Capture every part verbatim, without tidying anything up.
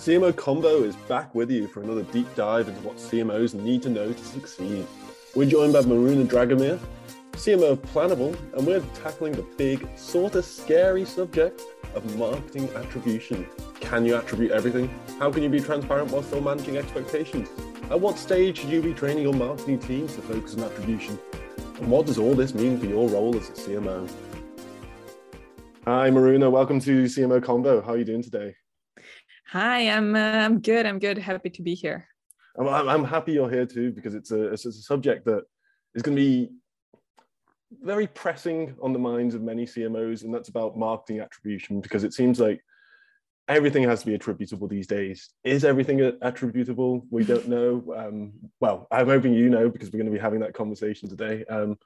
C M O Combo is back with you for another deep dive into what C M Os need to know to succeed. We're joined by Miruna Dragomir, C M O of Planable, and we're tackling the big, sort of scary subject of marketing attribution. Can you attribute everything? How can you be transparent while still managing expectations? At what stage should you be training your marketing teams to focus on attribution? And what does all this mean for your role as a C M O? Hi, Miruna. Welcome to C M O Combo. How are you doing today? Hi, I'm uh, I'm good. I'm good. Happy to be here. I'm, I'm happy you're here too, because it's a, it's a subject that is going to be very pressing on the minds of many C M Os, and that's about marketing attribution, because it seems like everything has to be attributable these days. Is everything attributable? We don't know. Um, well, I'm hoping you know, because we're going to be having that conversation today. Um,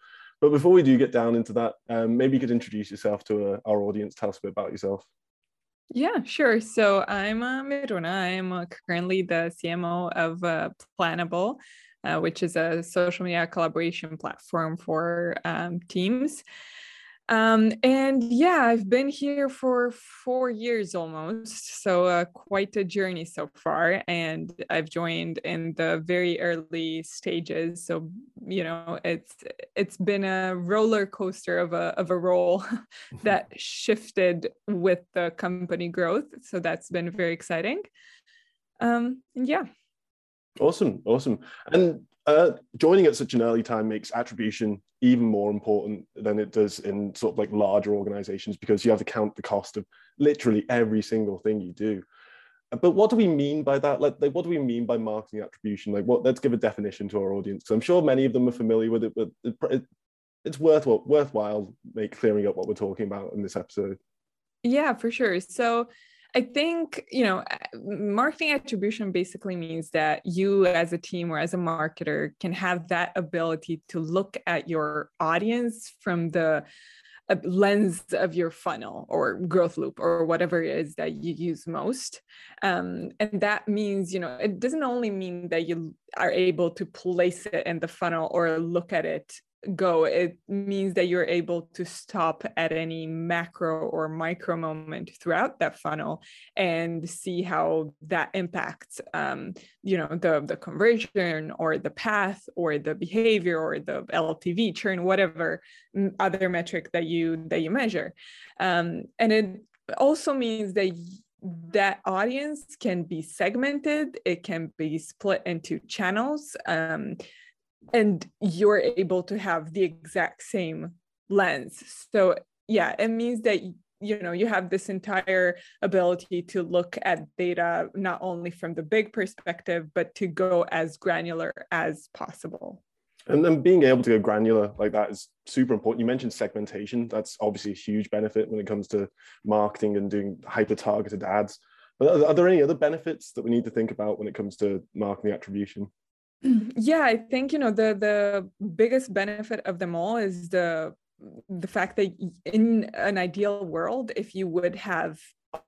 but before we do get down into that, um, maybe you could introduce yourself to uh, our audience. Tell us a bit about yourself. Yeah, sure. So I'm uh, Miruna. I'm uh, currently the C M O of uh, Planable, uh, which is a social media collaboration platform for um, teams. Um, and yeah, I've been here for four years almost. So uh, quite a journey so far. And I've joined in the very early stages. So, you know, it's it's been a roller coaster of a of a role that shifted with the company growth. So that's been very exciting. Um, yeah. Awesome. Awesome. And Uh, joining at such an early time makes attribution even more important than it does in sort of like larger organizations, because you have to count the cost of literally every single thing you do. But what do we mean by that? Like, like what do we mean by marketing attribution? Like, what? Let's give a definition to our audience, because I'm sure many of them are familiar with it, but it, it, it's worthwhile, worthwhile make clearing up what we're talking about in this episode. Yeah, for sure. So I think, you know, marketing attribution basically means that you as a team or as a marketer can have that ability to look at your audience from the lens of your funnel or growth loop or whatever it is that you use most. Um, and that means, you know, it doesn't only mean that you are able to place it in the funnel or look at it go. It means that you're able to stop at any macro or micro moment throughout that funnel and see how that impacts, um, you know, the, the conversion or the path or the behavior or the L T V churn, whatever other metric that you, that you measure. Um, and it also means that that audience can be segmented. It can be split into channels, um, and you're able to have the exact same lens. So yeah, it means that, you know, you have this entire ability to look at data, not only from the big perspective, but to go as granular as possible. And then being able to go granular like that is super important. You mentioned segmentation. That's obviously a huge benefit when it comes to marketing and doing hyper-targeted ads. But are there any other benefits that we need to think about when it comes to marketing attribution? Yeah, I think, you know, the, the biggest benefit of them all is the, the fact that in an ideal world, if you would have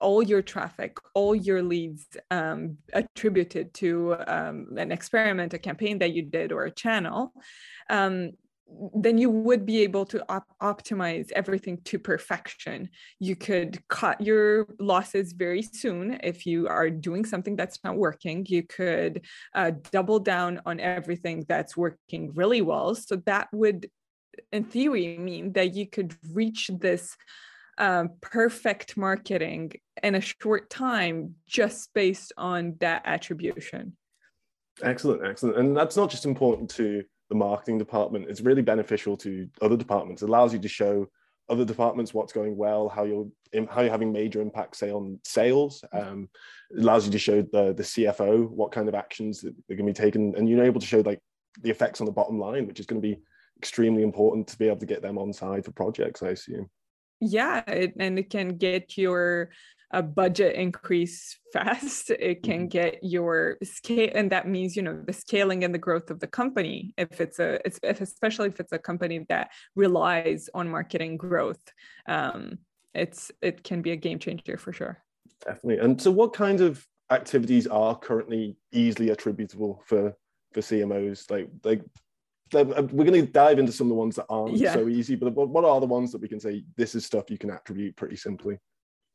all your traffic, all your leads um, attributed to um, an experiment, a campaign that you did, or a channel, um, then you would be able to op- optimize everything to perfection. You could cut your losses very soon if you are doing something that's not working. You could uh, double down on everything that's working really well. So that would, in theory, mean that you could reach this um, perfect marketing in a short time just based on that attribution. Excellent, excellent. And that's not just important to the marketing department, is really beneficial to other departments. It allows you to show other departments what's going well, how you're how you're having major impacts, say, on sales. Um, it allows you to show the, the C F O what kind of actions that are going to be taken, and you're able to show like the effects on the bottom line, which is going to be extremely important to be able to get them on side for projects, I assume. Yeah, it, and it can get your a budget increase fast. It can get your scale, and that means, you know, the scaling and the growth of the company. If it's a, it's if, especially if it's a company that relies on marketing growth, um, it's it can be a game changer for sure. Definitely. And so, what kinds of activities are currently easily attributable for for C M Os? Like like. We're going to dive into some of the ones that aren't yeah. so easy, but what are the ones that we can say, this is stuff you can attribute pretty simply?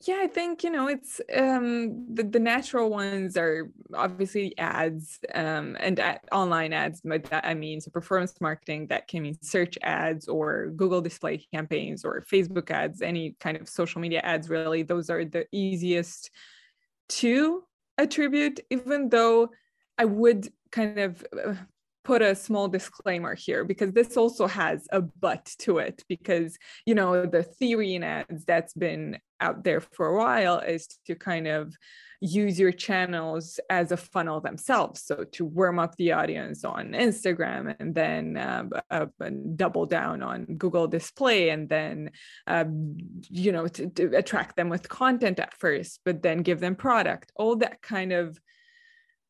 Yeah, I think, you know, it's um, the, the natural ones are obviously ads um, and ad, online ads, but that, I mean, so performance marketing, that can mean search ads or Google display campaigns or Facebook ads, any kind of social media ads, really. Those are the easiest to attribute, even though I would kind of put a small disclaimer here, because this also has a but to it, because, you know, the theory in ads that's been out there for a while is to kind of use your channels as a funnel themselves. So to warm up the audience on Instagram, and then uh, uh, double down on Google display, and then, uh, you know, to, to attract them with content at first, but then give them product, all that kind of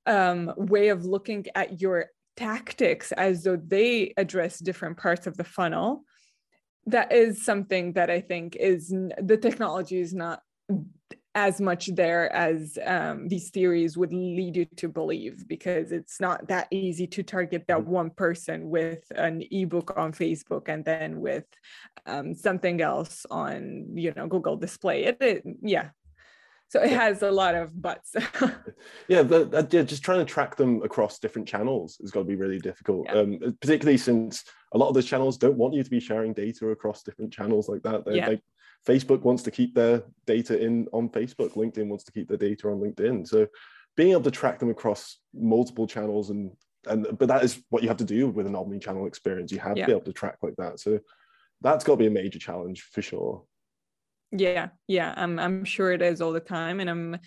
um, way of looking at your tactics as though they address different parts of the funnel. That is something that I think is, the technology is not as much there as um, these theories would lead you to believe, because it's not that easy to target that one person with an ebook on Facebook and then with um, something else on, you know, Google display. It, it yeah. So it has a lot of buts. yeah, the, the, yeah, just trying to track them across different channels has got to be really difficult, yeah. um, particularly since a lot of those channels don't want you to be sharing data across different channels like that. Yeah. Like Facebook wants to keep their data in on Facebook. LinkedIn wants to keep their data on LinkedIn. So being able to track them across multiple channels, and and but that is what you have to do with an omni-channel experience. You have yeah. to be able to track like that. So that's got to be a major challenge for sure. Yeah, yeah, I'm I'm sure it is all the time, and I'm,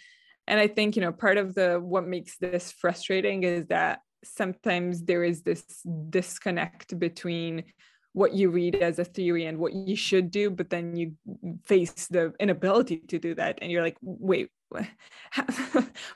and I think, you know, part of the what makes this frustrating is that sometimes there is this disconnect between what you read as a theory and what you should do, but then you face the inability to do that, and you're like, wait,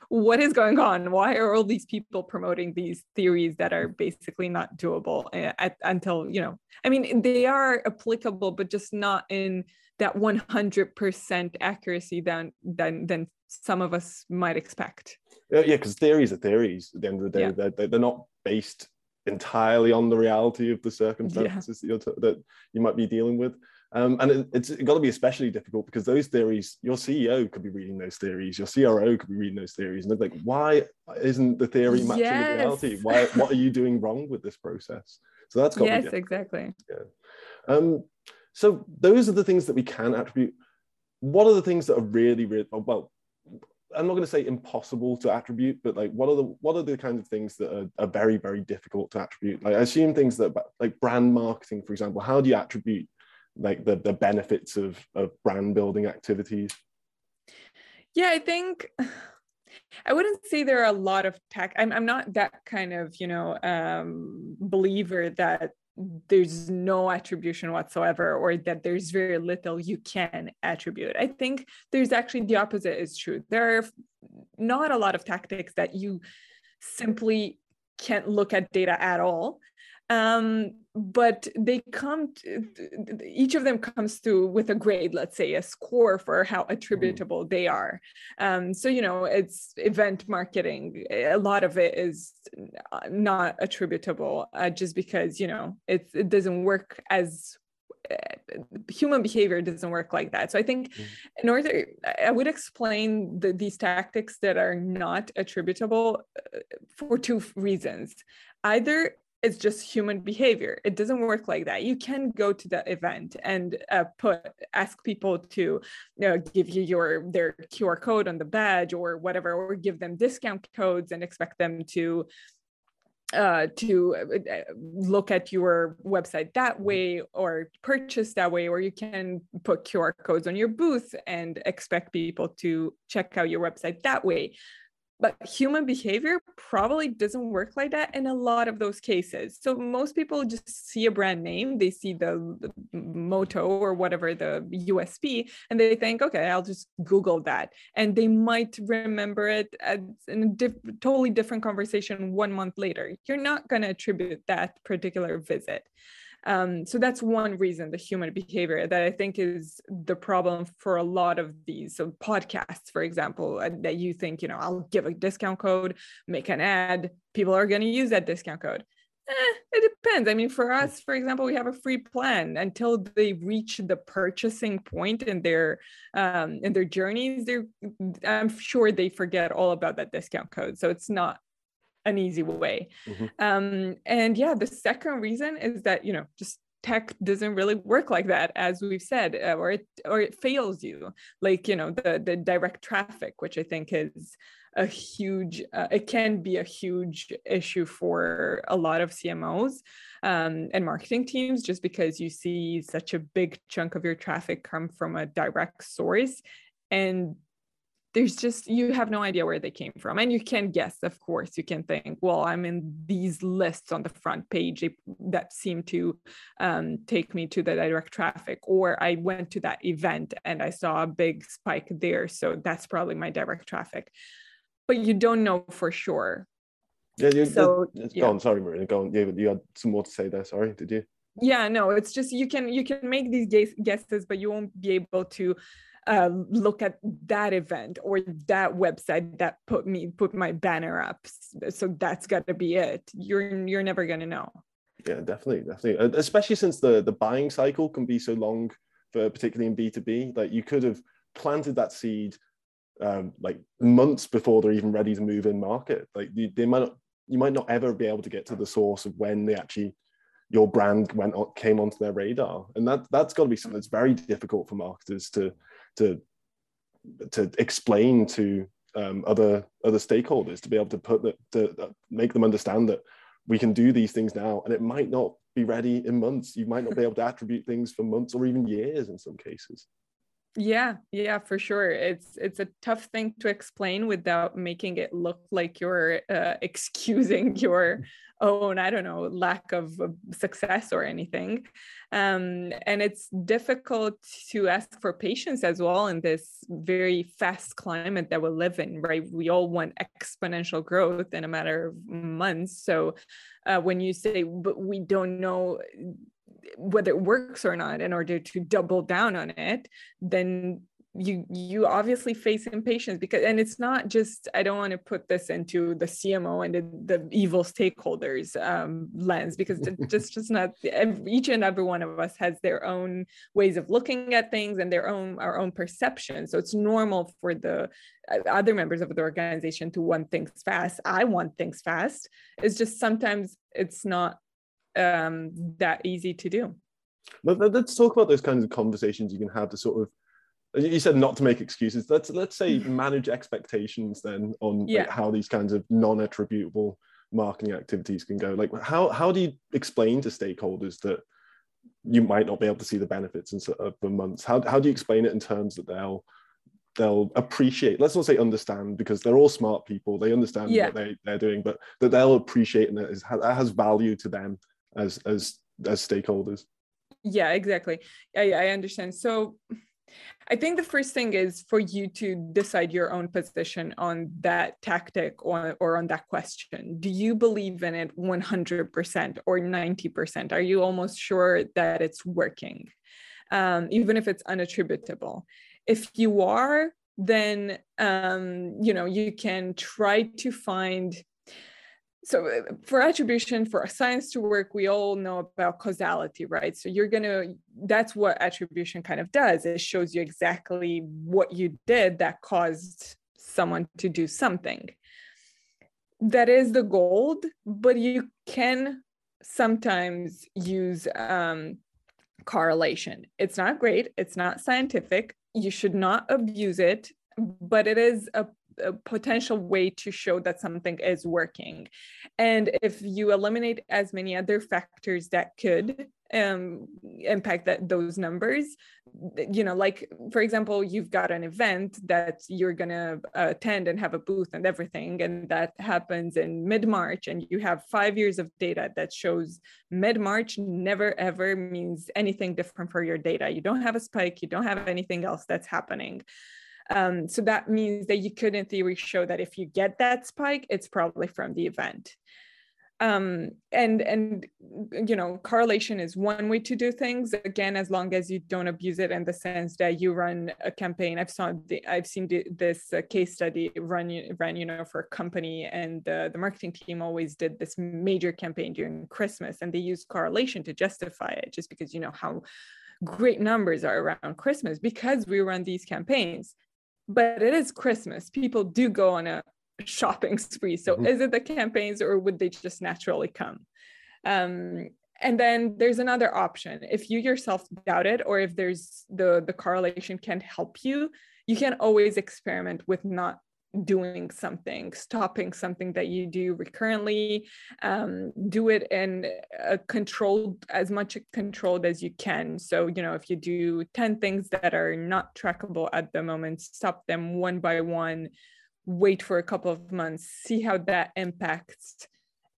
what is going on? Why are all these people promoting these theories that are basically not doable? At, until you know, I mean, they are applicable, but just not in that one hundred percent accuracy than, than, than some of us might expect. Yeah, because theories are theories at the end of the day. Yeah. They're, they're not based entirely on the reality of the circumstances yeah. that, you're t- that you might be dealing with. Um, and it, it's got to be especially difficult because those theories, your C E O could be reading those theories, your C R O could be reading those theories. And they're like, why isn't the theory matching yes. the reality? Why, what are you doing wrong with this process? So that's got to yes, be difficult. Exactly. Yeah. Um, So those are the things that we can attribute. What are the things that are really, really, well, I'm not going to say impossible to attribute, but like, what are the what are the kind of things that are, are very, very difficult to attribute? Like, I assume things that, like brand marketing, for example, how do you attribute like the, the benefits of, of brand building activities? Yeah, I think I wouldn't say there are a lot of tech. I'm, I'm not that kind of, you know, um, believer that there's no attribution whatsoever, or that there's very little you can attribute. I think there's actually the opposite is true. There are not a lot of tactics that you simply can't look at data at all. Um, but they come, to, each of them comes to with a grade, let's say a score for how attributable they are. Um, so, you know, it's event marketing. A lot of it is not attributable uh, just because, you know, it's, it doesn't work as uh, human behavior doesn't work like that. So I think mm. in order, I would explain the, these tactics that are not attributable for two reasons. Either it's just human behavior. It doesn't work like that. You can go to the event and uh, put ask people to, you know, give you your their Q R code on the badge or whatever, or give them discount codes and expect them to uh, to look at your website that way or purchase that way, or you can put Q R codes on your booth and expect people to check out your website that way. But human behavior probably doesn't work like that in a lot of those cases. So most people just see a brand name, they see the, the motto or whatever, the U S P, and they think, okay, I'll just Google that. And they might remember it as in a diff- totally different conversation one month later. You're not going to attribute that particular visit. Um, so that's one reason, the human behavior, that I think is the problem for a lot of these. So podcasts, for example, that you think, you know, I'll give a discount code, make an ad, people are going to use that discount code. Eh, it depends. I mean, for us, for example, we have a free plan until they reach the purchasing point in their um, in their journeys. They're, I'm sure they forget all about that discount code. So it's not an easy way. Mm-hmm. Um, and yeah, the second reason is that, you know, just tech doesn't really work like that, as we've said, or it, or it fails you, like, you know, the, the direct traffic, which I think is a huge, uh, it can be a huge issue for a lot of C M Os um, and marketing teams, just because you see such a big chunk of your traffic come from a direct source, and there's just, you have no idea where they came from. And you can guess, of course, you can think, well, I'm in these lists on the front page that seem to um, take me to the direct traffic, or I went to that event and I saw a big spike there, so that's probably my direct traffic. But you don't know for sure. Yeah, you, so, that, yeah. Go on, sorry, Miruna, go on. Yeah, you had some more to say there, sorry, did you? Yeah, no, it's just, you can you can make these guesses, but you won't be able to Uh, look at that event or that website that put me put my banner up. So that's got to be it. You're you're never gonna know. Yeah, definitely, definitely. Especially since the the buying cycle can be so long, for particularly in B two B. Like, you could have planted that seed um, like months before they're even ready to move in market. Like you, they might not, you might not ever be able to get to the source of when they actually your brand went on, came onto their radar, and that that's got to be something that's very difficult for marketers to. to to explain to um, other other stakeholders, to be able to put that, to make them understand that we can do these things now, and it might not be ready in months. You might not be able to attribute things for months or even years in some cases. Yeah, yeah, for sure. It's it's a tough thing to explain without making it look like you're uh, excusing your own, I don't know, lack of success or anything. Um, and it's difficult to ask for patience as well in this very fast climate that we live in, right? We all want exponential growth in a matter of months. So uh, when you say, but we don't know whether it works or not, in order to double down on it, then you you obviously face impatience. Because, and it's not just, I don't want to put this into the C M O and the, the evil stakeholders um, lens, because it's just, just not, each and every one of us has their own ways of looking at things and their own, our own perception. So it's normal for the other members of the organization to want things fast. I want things fast. It's just sometimes it's not um that easy to do. Let's talk about those kinds of conversations you can have to sort of, you said not to make excuses, let's let's say manage expectations then on yeah. like how these kinds of non-attributable marketing activities can go. Like how how do you explain to stakeholders that you might not be able to see the benefits in sort of for months? How, how do you explain it in terms that they'll they'll appreciate, let's not say understand, because they're all smart people, they understand yeah. what they, they're doing, but that they'll appreciate, and that, is, that has value to them as as as stakeholders? Yeah, exactly. I, I understand. So I think the first thing is for you to decide your own position on that tactic or, or on that question. Do you believe in it one hundred percent or ninety percent? Are you almost sure that it's working, um, even if it's unattributable? If you are, then um, you know, you can try to find. So for attribution, for science to work, we all know about causality, right? So you're going to, that's what attribution kind of does. It shows you exactly what you did that caused someone to do something. That is the goal, but you can sometimes use um, correlation. It's not great. It's not scientific. You should not abuse it, but it is a a potential way to show that something is working. And if you eliminate as many other factors that could um, impact that those numbers, you know, like, for example, you've got an event that you're going to attend and have a booth and everything, and that happens in mid-March, and you have five years of data that shows mid-March never ever means anything different for your data. You don't have a spike, you don't have anything else that's happening. Um, so that means that you could, in theory, show that if you get that spike, it's probably from the event. Um, and, and, you know, correlation is one way to do things. Again, as long as you don't abuse it in the sense that you run a campaign. I've saw the, I've seen this case study run, ran, you know, for a company, and the, the marketing team always did this major campaign during Christmas, and they used correlation to justify it, just because, you know, how great numbers are around Christmas because we run these campaigns. But it is Christmas. People do go on a shopping spree. So mm-hmm. is it the campaigns, or would they just naturally come? Um, and then there's another option. If you yourself doubt it, or if there's the, the correlation can't help you, you can always experiment with not doing something, stopping something that you do recurrently, um, do it in a controlled, as much controlled as you can. So, you know, if you do ten things that are not trackable at the moment, stop them one by one, wait for a couple of months, see how that impacts.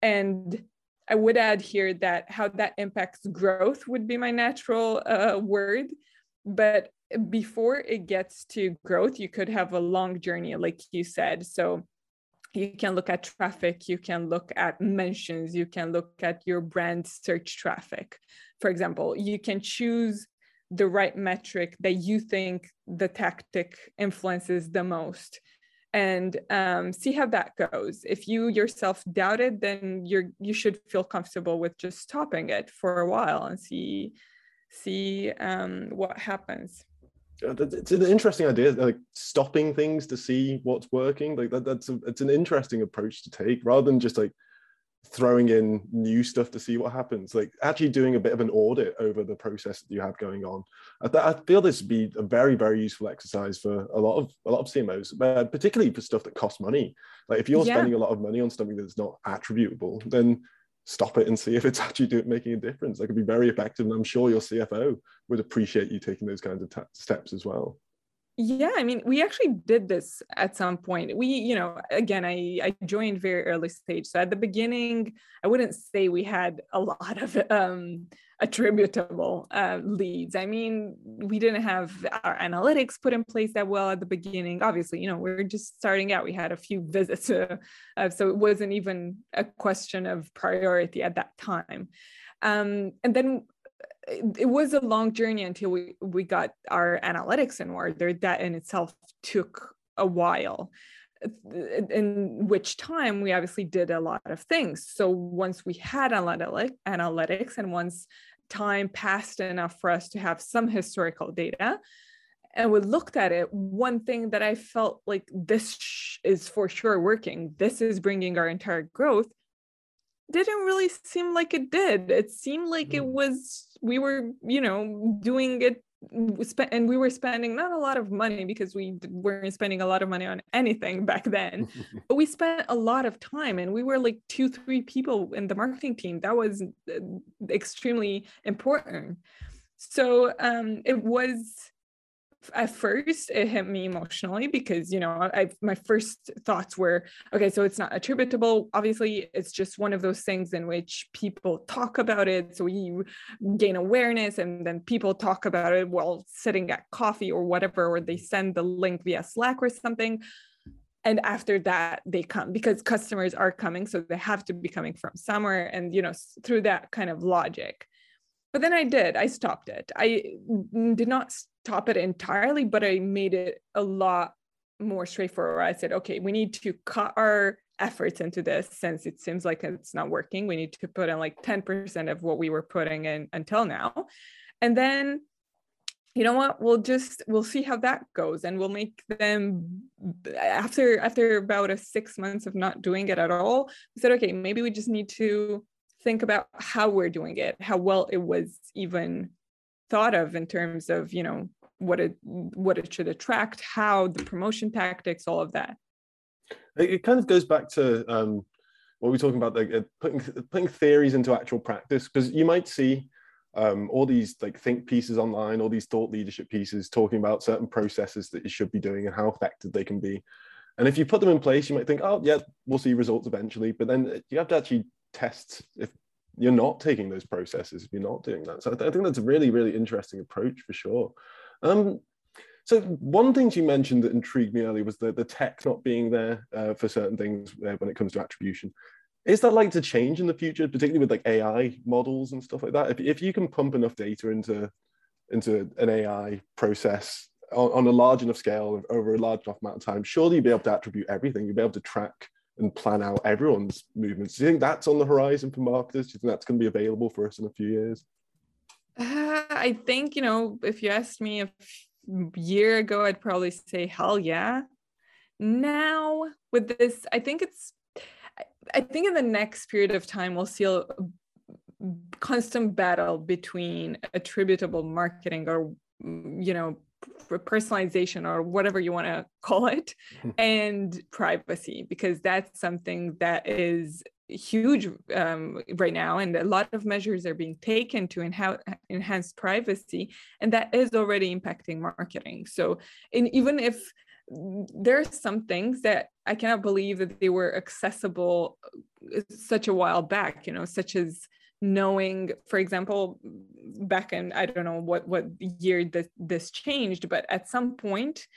And I would add here that how that impacts growth would be my natural uh, word. But before it gets to growth, you could have a long journey, like you said. So you can look at traffic, you can look at mentions, you can look at your brand search traffic. For example, you can choose the right metric that you think the tactic influences the most, and um, see how that goes. If you yourself doubt it, then you're you should feel comfortable with just stopping it for a while and see see um, what happens. It's an interesting idea, like stopping things to see what's working. Like that, that's a, it's an interesting approach to take, rather than just like throwing in new stuff to see what happens. Like actually doing a bit of an audit over the process that you have going on. I, th- I feel this would be a very, very useful exercise for a lot of a lot of C M Os, but particularly for stuff that costs money. Like if you're yeah. spending a lot of money on something that's not attributable, then stop it and see if it's actually do, making a difference. That could be very effective, and I'm sure your C F O would appreciate you taking those kinds of t- steps as well. Yeah, I mean, we actually did this at some point. We, you know, again, I, I joined very early stage. So at the beginning, I wouldn't say we had a lot of um, attributable uh, leads. I mean, we didn't have our analytics put in place that well at the beginning. Obviously, you know, we were just starting out. We had a few visits. Uh, uh, so it wasn't even a question of priority at that time. Um, and then it was a long journey until we, we got our analytics in order. That in itself took a while, in which time we obviously did a lot of things. So once we had analytics, and once time passed enough for us to have some historical data, and we looked at it, one thing that I felt like this is for sure working, this is bringing our entire growth, didn't really seem like it did. It seemed like it was, we were, you know, doing it, and we were spending not a lot of money, because we weren't spending a lot of money on anything back then, but we spent a lot of time, and we were like two, three people in the marketing team. That was extremely important. So um, it was, at first it hit me emotionally, because, you know, I my first thoughts were, okay, so it's not attributable. Obviously, it's just one of those things in which people talk about it. So you gain awareness, and then people talk about it while sitting at coffee or whatever, or they send the link via Slack or something. And after that, they come, because customers are coming. So they have to be coming from somewhere. And, you know, through that kind of logic. But then I did, I stopped it. I did not stop it entirely, but I made it a lot more straightforward. I said, okay, we need to cut our efforts into this, since it seems like it's not working. We need to put in like ten percent of what we were putting in until now. And then, you know what, we'll just, we'll see how that goes, and we'll make them, after, after about a six months of not doing it at all, I said, okay, maybe we just need to think about how we're doing it, how well it was even thought of in terms of, you know, what it what it should attract, how the promotion tactics, all of that. It kind of goes back to um, what we were talking about, like uh, putting putting theories into actual practice, because you might see um, all these like think pieces online, all these thought leadership pieces talking about certain processes that you should be doing and how effective they can be. And if you put them in place, you might think, oh yeah, we'll see results eventually, but then you have to actually test if you're not taking those processes, if you're not doing that. So I, th- I think that's a really, really interesting approach for sure. Um, so one thing you mentioned that intrigued me earlier was the, the tech not being there uh, for certain things uh, when it comes to attribution. Is that like to change in the future, particularly with like A I models and stuff like that? If, if you can pump enough data into into an A I process on, on a large enough scale over a large enough amount of time, surely you'd be able to attribute everything. You'd be able to track and plan out everyone's movements. Do you think that's on the horizon for marketers? Do you think that's going to be available for us in a few years? Uh, I think, you know, if you asked me a year ago, I'd probably say, hell yeah. Now with this, I think it's, I think in the next period of time, we'll see a constant battle between attributable marketing or, you know, personalization or whatever you want to call it, and privacy, because that's something that is huge um, right now. And a lot of measures are being taken to enha- enhance privacy, and that is already impacting marketing. So, and even if there are some things that I cannot believe that they were accessible such a while back, you know, such as knowing, for example, back in, I don't know what, what year this, this changed, but at some point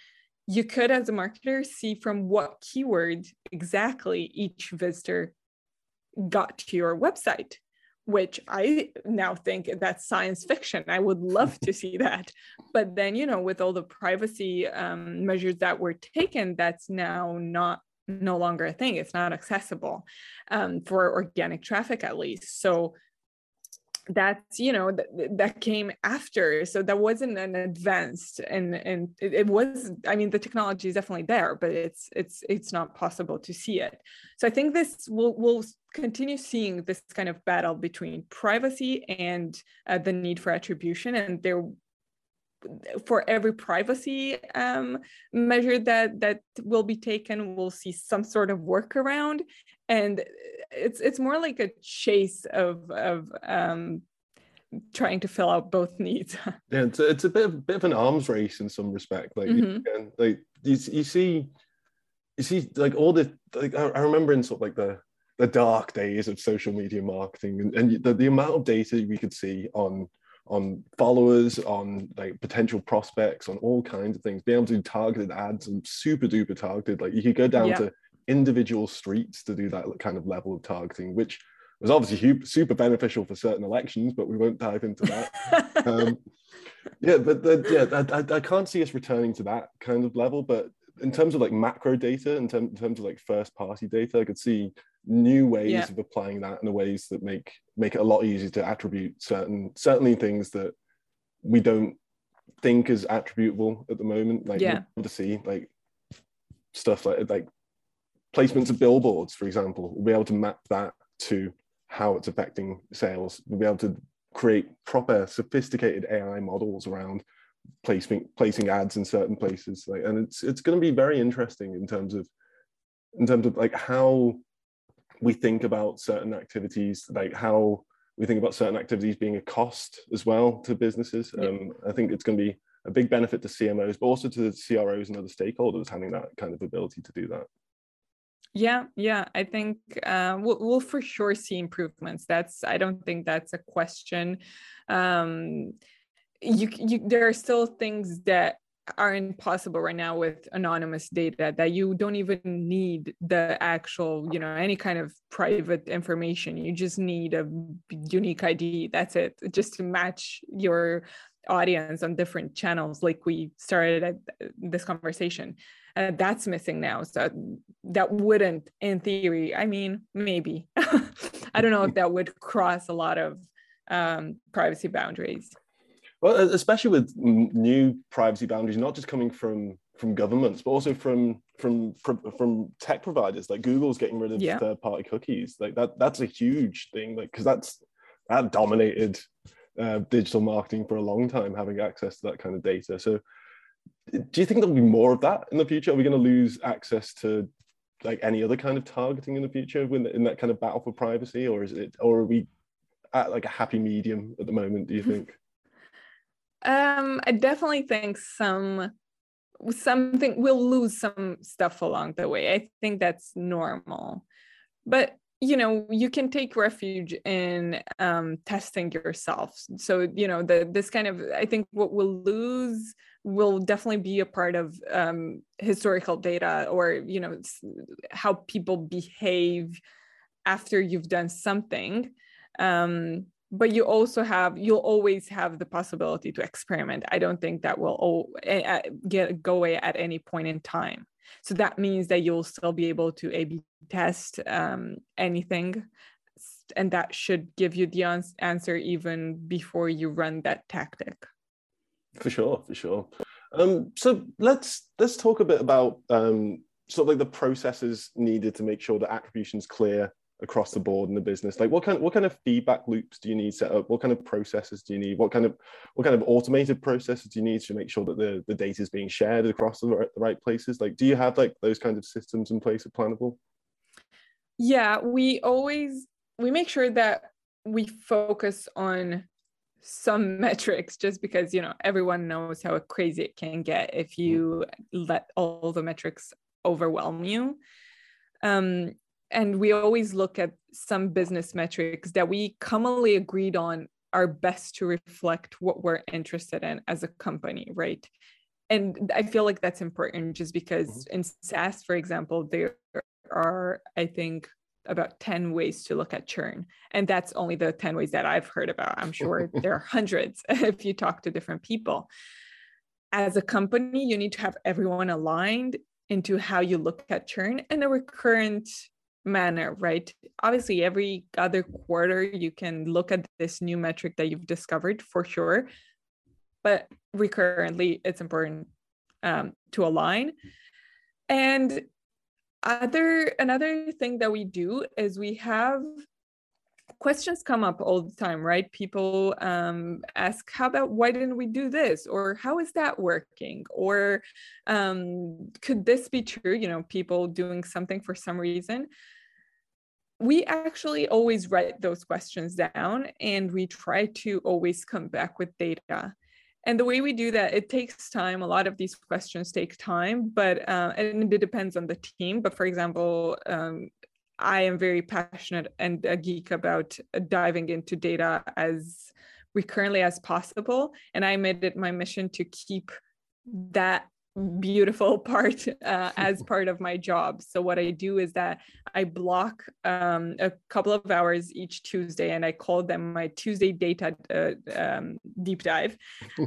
you could, as a marketer, see from what keyword exactly each visitor got to your website, which I now think that's science fiction. I would love to see that. But then, you know, with all the privacy um, measures that were taken, that's now not no longer a thing. It's not accessible um, for organic traffic, at least. So that's, you know, th- that came after. So that wasn't an advanced, and and it, it was, I mean, the technology is definitely there, but it's it's it's not possible to see it. So I think this will will continue seeing this kind of battle between privacy and uh, the need for attribution. And there, for every privacy um, measure that that will be taken, we'll see some sort of workaround. And it's it's more like a chase of of um, trying to fill out both needs. Yeah, it's a, it's a bit of, bit of an arms race in some respect. Like, mm-hmm. you, like you, you see, you see, like all the like I, I remember in sort of like the. the dark days of social media marketing, and, and the, the amount of data we could see on on followers, on like potential prospects, on all kinds of things, being able to do targeted ads and super duper targeted. Like you could go down yeah. to individual streets to do that kind of level of targeting, which was obviously hu- super beneficial for certain elections, but we won't dive into that. um, yeah, but the, yeah, I, I can't see us returning to that kind of level. But in terms of like macro data, in, term, in terms of like first party data, I could see new ways yeah. of applying that in the ways that make make it a lot easier to attribute certain certainly things that we don't think is attributable at the moment, like yeah. to see like stuff like like placements of billboards, for example. We'll be able to map that to how it's affecting sales. We'll be able to create proper sophisticated A I models around placing placing ads in certain places, like, and it's it's going to be very interesting in terms of in terms of like how we think about certain activities, like how we think about certain activities being a cost as well to businesses. Yeah. Um, I think it's going to be a big benefit to C M Os, but also to the C R Os and other stakeholders having that kind of ability to do that. Yeah, yeah, I think uh, we'll, we'll for sure see improvements. That's, I don't think that's a question. Um, you, you, there are still things that are impossible right now with anonymous data, that you don't even need the actual, you know, any kind of private information. You just need a unique I D. That's it, just to match your audience on different channels, like we started at this conversation. Uh, that's missing now. So that wouldn't, in theory, I mean, maybe. I don't know if that would cross a lot of um, privacy boundaries. Well, especially with new privacy boundaries, not just coming from, from governments, but also from from from, from tech providers. Like Google's getting rid of yeah. third-party cookies. Like that that's a huge thing. Like because that's that dominated uh, digital marketing for a long time, having access to that kind of data. So, do you think there'll be more of that in the future? Are we going to lose access to like any other kind of targeting in the future when in that kind of battle for privacy, or is it, or are we at like a happy medium at the moment? Do you think? Um, I definitely think some something we'll lose some stuff along the way. I think that's normal, but you know, you can take refuge in um, testing yourself. So you know, the this kind of, I think what we'll lose will definitely be a part of um, historical data, or you know, how people behave after you've done something. Um, but you also have, you'll always have the possibility to experiment. I don't think that will all, uh, get go away at any point in time. So that means that you'll still be able to A B test um, anything. And that should give you the answer even before you run that tactic. For sure, for sure. Um, so let's let's talk a bit about um, sort of like the processes needed to make sure that attribution's clear across the board in the business. Like what kind of, what kind of feedback loops do you need set up? What kind of processes do you need? What kind of what kind of automated processes do you need to make sure that the, the data is being shared across the right, the right places? Like, do you have like those kinds of systems in place at Planable? Yeah, we always, we make sure that we focus on some metrics, just because, you know, everyone knows how crazy it can get if you let all the metrics overwhelm you. Um, and we always look at some business metrics that we commonly agreed on are best to reflect what we're interested in as a company, right? And I feel like that's important just because in SaaS, for example, there are, I think, about ten ways to look at churn. And that's only the ten ways that I've heard about. I'm sure there are hundreds if you talk to different people. As a company, you need to have everyone aligned into how you look at churn in a recurrent manner, right? Obviously, every other quarter, you can look at this new metric that you've discovered for sure. But recurrently, it's important um, to align. And Other, another thing that we do is we have questions come up all the time, right? People um, ask, how about, why didn't we do this? Or how is that working? Or um, could this be true? You know, people doing something for some reason. We actually always write those questions down and we try to always come back with data. And the way we do that, it takes time. A lot of these questions take time, but uh, and it depends on the team. But for example, um, I am very passionate and a geek about diving into data as recurrently as possible. And I made it my mission to keep that beautiful part uh, as part of my job. So what I do is that I block um, a couple of hours each Tuesday, and I call them my Tuesday data uh, um, deep dive.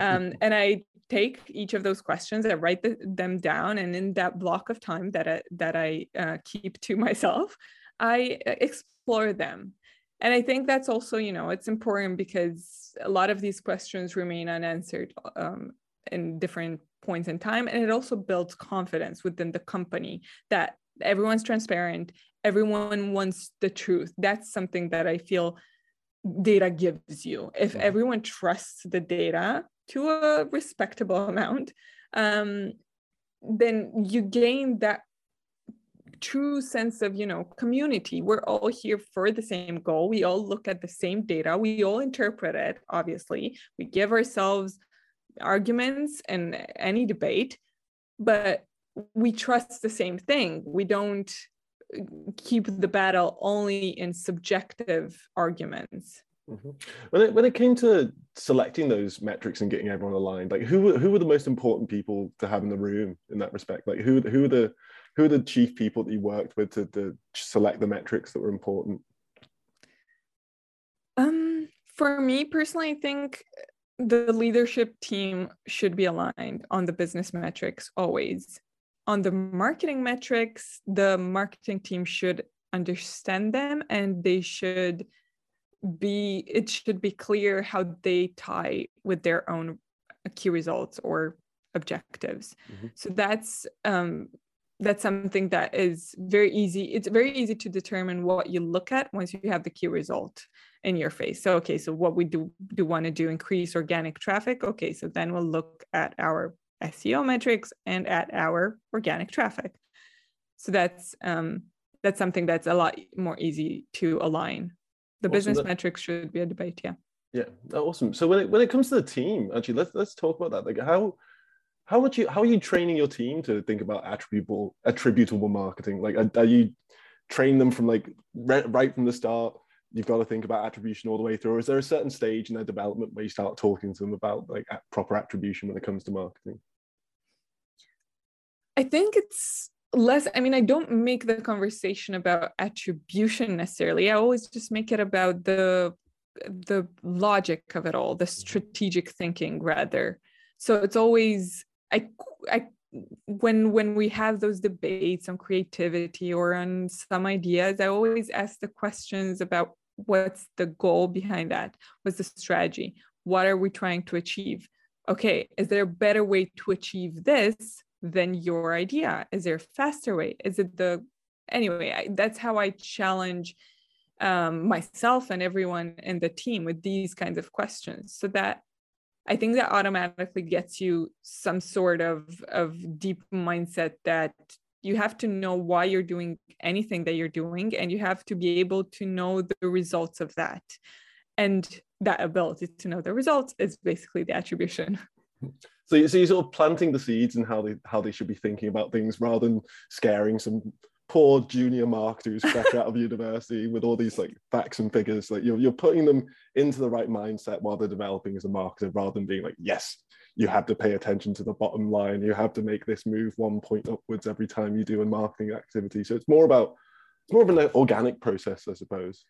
Um, and I take each of those questions, I write the, them down, and in that block of time that I, that I uh, keep to myself, I explore them. And I think that's also, you know, it's important because a lot of these questions remain unanswered um, in different points in time. And it also builds confidence within the company that everyone's transparent, everyone wants the truth. That's something that I feel data gives you. If everyone trusts the data to a respectable amount, um, then you gain that true sense of, you know, community. We're all here for the same goal. We all look at the same data. We all interpret it, obviously. We give ourselves arguments and any debate, but we trust the same thing. We don't keep the battle only in subjective arguments. Mm-hmm. When it, when it came to selecting those metrics and getting everyone aligned, like who were, who were the most important people to have in the room in that respect? Like who who are the who are the chief people that you worked with to, to select the metrics that were important? Um, for me personally, I think the leadership team should be aligned on the business metrics always. On the marketing metrics, the marketing team should understand them, and they should be, it should be clear how they tie with their own key results or objectives. Mm-hmm. So that's um, that's something that is very easy. It's very easy to determine what you look at once you have the key result in your face. So, okay, so what we do, do want to do, increase organic traffic. Okay, so then we'll look at our S E O metrics and at our organic traffic. So that's um, that's something that's a lot more easy to align. The awesome. Business that, metrics should be a debate, yeah. Yeah, awesome. So when it, when it comes to the team, actually, let's let's talk about that. Like how, How would you? How are you training your team to think about attributable, attributable marketing? Like, are, are you training them from like right, right from the start? You've got to think about attribution all the way through. Or is there a certain stage in their development where you start talking to them about like proper attribution when it comes to marketing? I think it's less, I mean, I don't make the conversation about attribution necessarily. I always just make it about the the logic of it all, the strategic thinking rather. So it's always, I, I, when, when we have those debates on creativity or on some ideas, I always ask the questions about what's the goal behind that? What's the strategy? What are we trying to achieve? Okay, is there a better way to achieve this than your idea? Is there a faster way? Is it the, anyway, I, that's how I challenge um, myself and everyone in the team with these kinds of questions. So that, I think that automatically gets you some sort of, of deep mindset that you have to know why you're doing anything that you're doing, and you have to be able to know the results of that. And that ability to know the results is basically the attribution. So, so you're sort of planting the seeds and how they, how they should be thinking about things, rather than scaring some poor junior marketer who's fresh out of university with all these like facts and figures. Like you're, you're putting them into the right mindset while they're developing as a marketer, rather than being like, yes, you have to pay attention to the bottom line. You have to make this move one point upwards every time you do a marketing activity. So it's more about, it's more of an organic process, I suppose.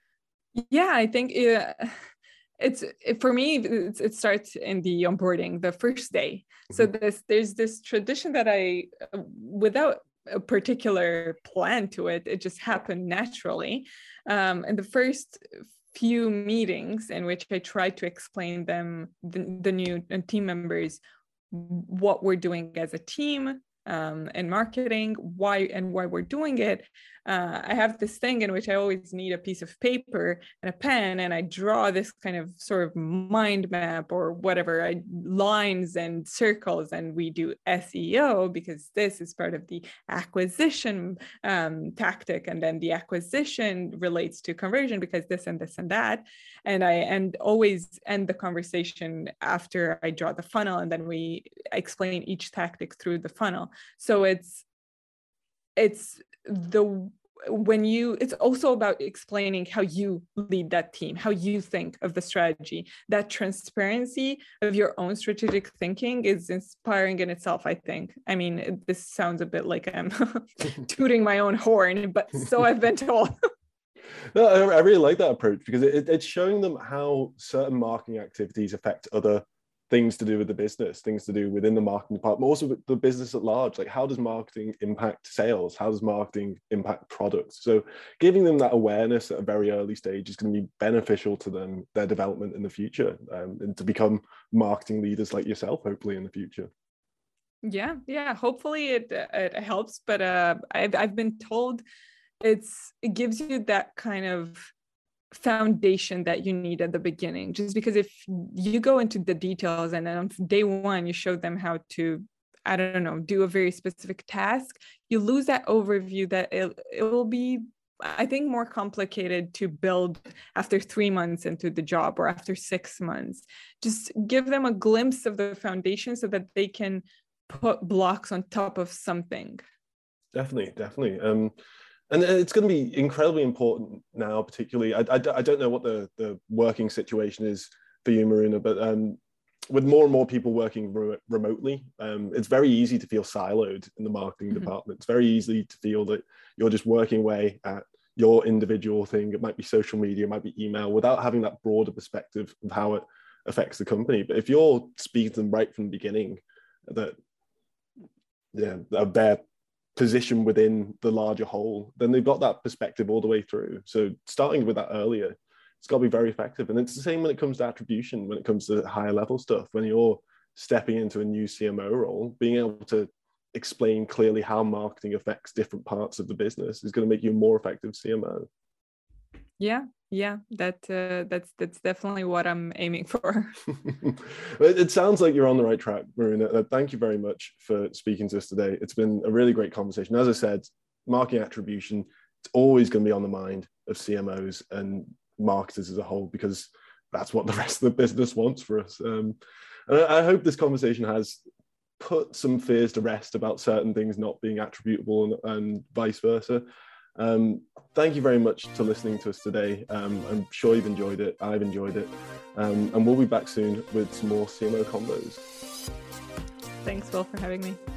Yeah, I think yeah. It's it, for me, it, it starts in the onboarding, the first day. So this, there's this tradition that I, without a particular plan to it, it just happened naturally. Um, and the first few meetings in which I try to explain them, the, the new team members, what we're doing as a team um, in marketing, why and why we're doing it. Uh, I have this thing in which I always need a piece of paper and a pen, and I draw this kind of sort of mind map or whatever, I, lines and circles, and we do S E O because this is part of the acquisition um, tactic, and then the acquisition relates to conversion because this and this and that. And I and always end the conversation after I draw the funnel, and then we explain each tactic through the funnel. So it's it's the when you it's also about explaining how you lead that team, how you think of the strategy. That transparency of your own strategic thinking is inspiring in itself, I think. I mean, this sounds a bit like I'm tooting my own horn, but so I've been told. No, I really like that approach, because it, it's showing them how certain marketing activities affect other things to do with the business, things to do within the marketing department, also the business at large. Like, how does marketing impact sales? How does marketing impact products? So giving them that awareness at a very early stage is going to be beneficial to them, their development in the future, um, and to become marketing leaders like yourself, hopefully in the future. Yeah, yeah. Hopefully it it helps, but uh, I've I've been told it's it gives you that kind of foundation that you need at the beginning, just because if you go into the details and then on day one you show them how to, I don't know, do a very specific task, you lose that overview. That it, it will be, I think, more complicated to build after three months into the job or after six months. Just give them a glimpse of the foundation so that they can put blocks on top of something. Definitely definitely um And it's going to be incredibly important now, particularly, I, I, I don't know what the, the working situation is for you, Miruna, but um, with more and more people working re- remotely, um, it's very easy to feel siloed in the marketing mm-hmm. department. It's very easy to feel that you're just working away at your individual thing. It might be social media, it might be email, without having that broader perspective of how it affects the company. But if you're speaking to them right from the beginning, that yeah, they're position within the larger whole, then they've got that perspective all the way through. So starting with that earlier, it's got to be very effective. And it's the same when it comes to attribution, when it comes to higher level stuff. When you're stepping into a new C M O role, being able to explain clearly how marketing affects different parts of the business is going to make you a more effective C M O. Yeah, yeah, that uh, that's that's definitely what I'm aiming for. It sounds like you're on the right track, Miruna. Thank you very much for speaking to us today. It's been a really great conversation. As I said, marketing attribution, it's always going to be on the mind of C M Os and marketers as a whole, because that's what the rest of the business wants for us. Um, and I, I hope this conversation has put some fears to rest about certain things not being attributable and, and vice versa. Um, thank you very much for listening to us today. Um, I'm sure you've enjoyed it. I've enjoyed it. Um, and we'll be back soon with some more C M O combos. Thanks, Will, for having me.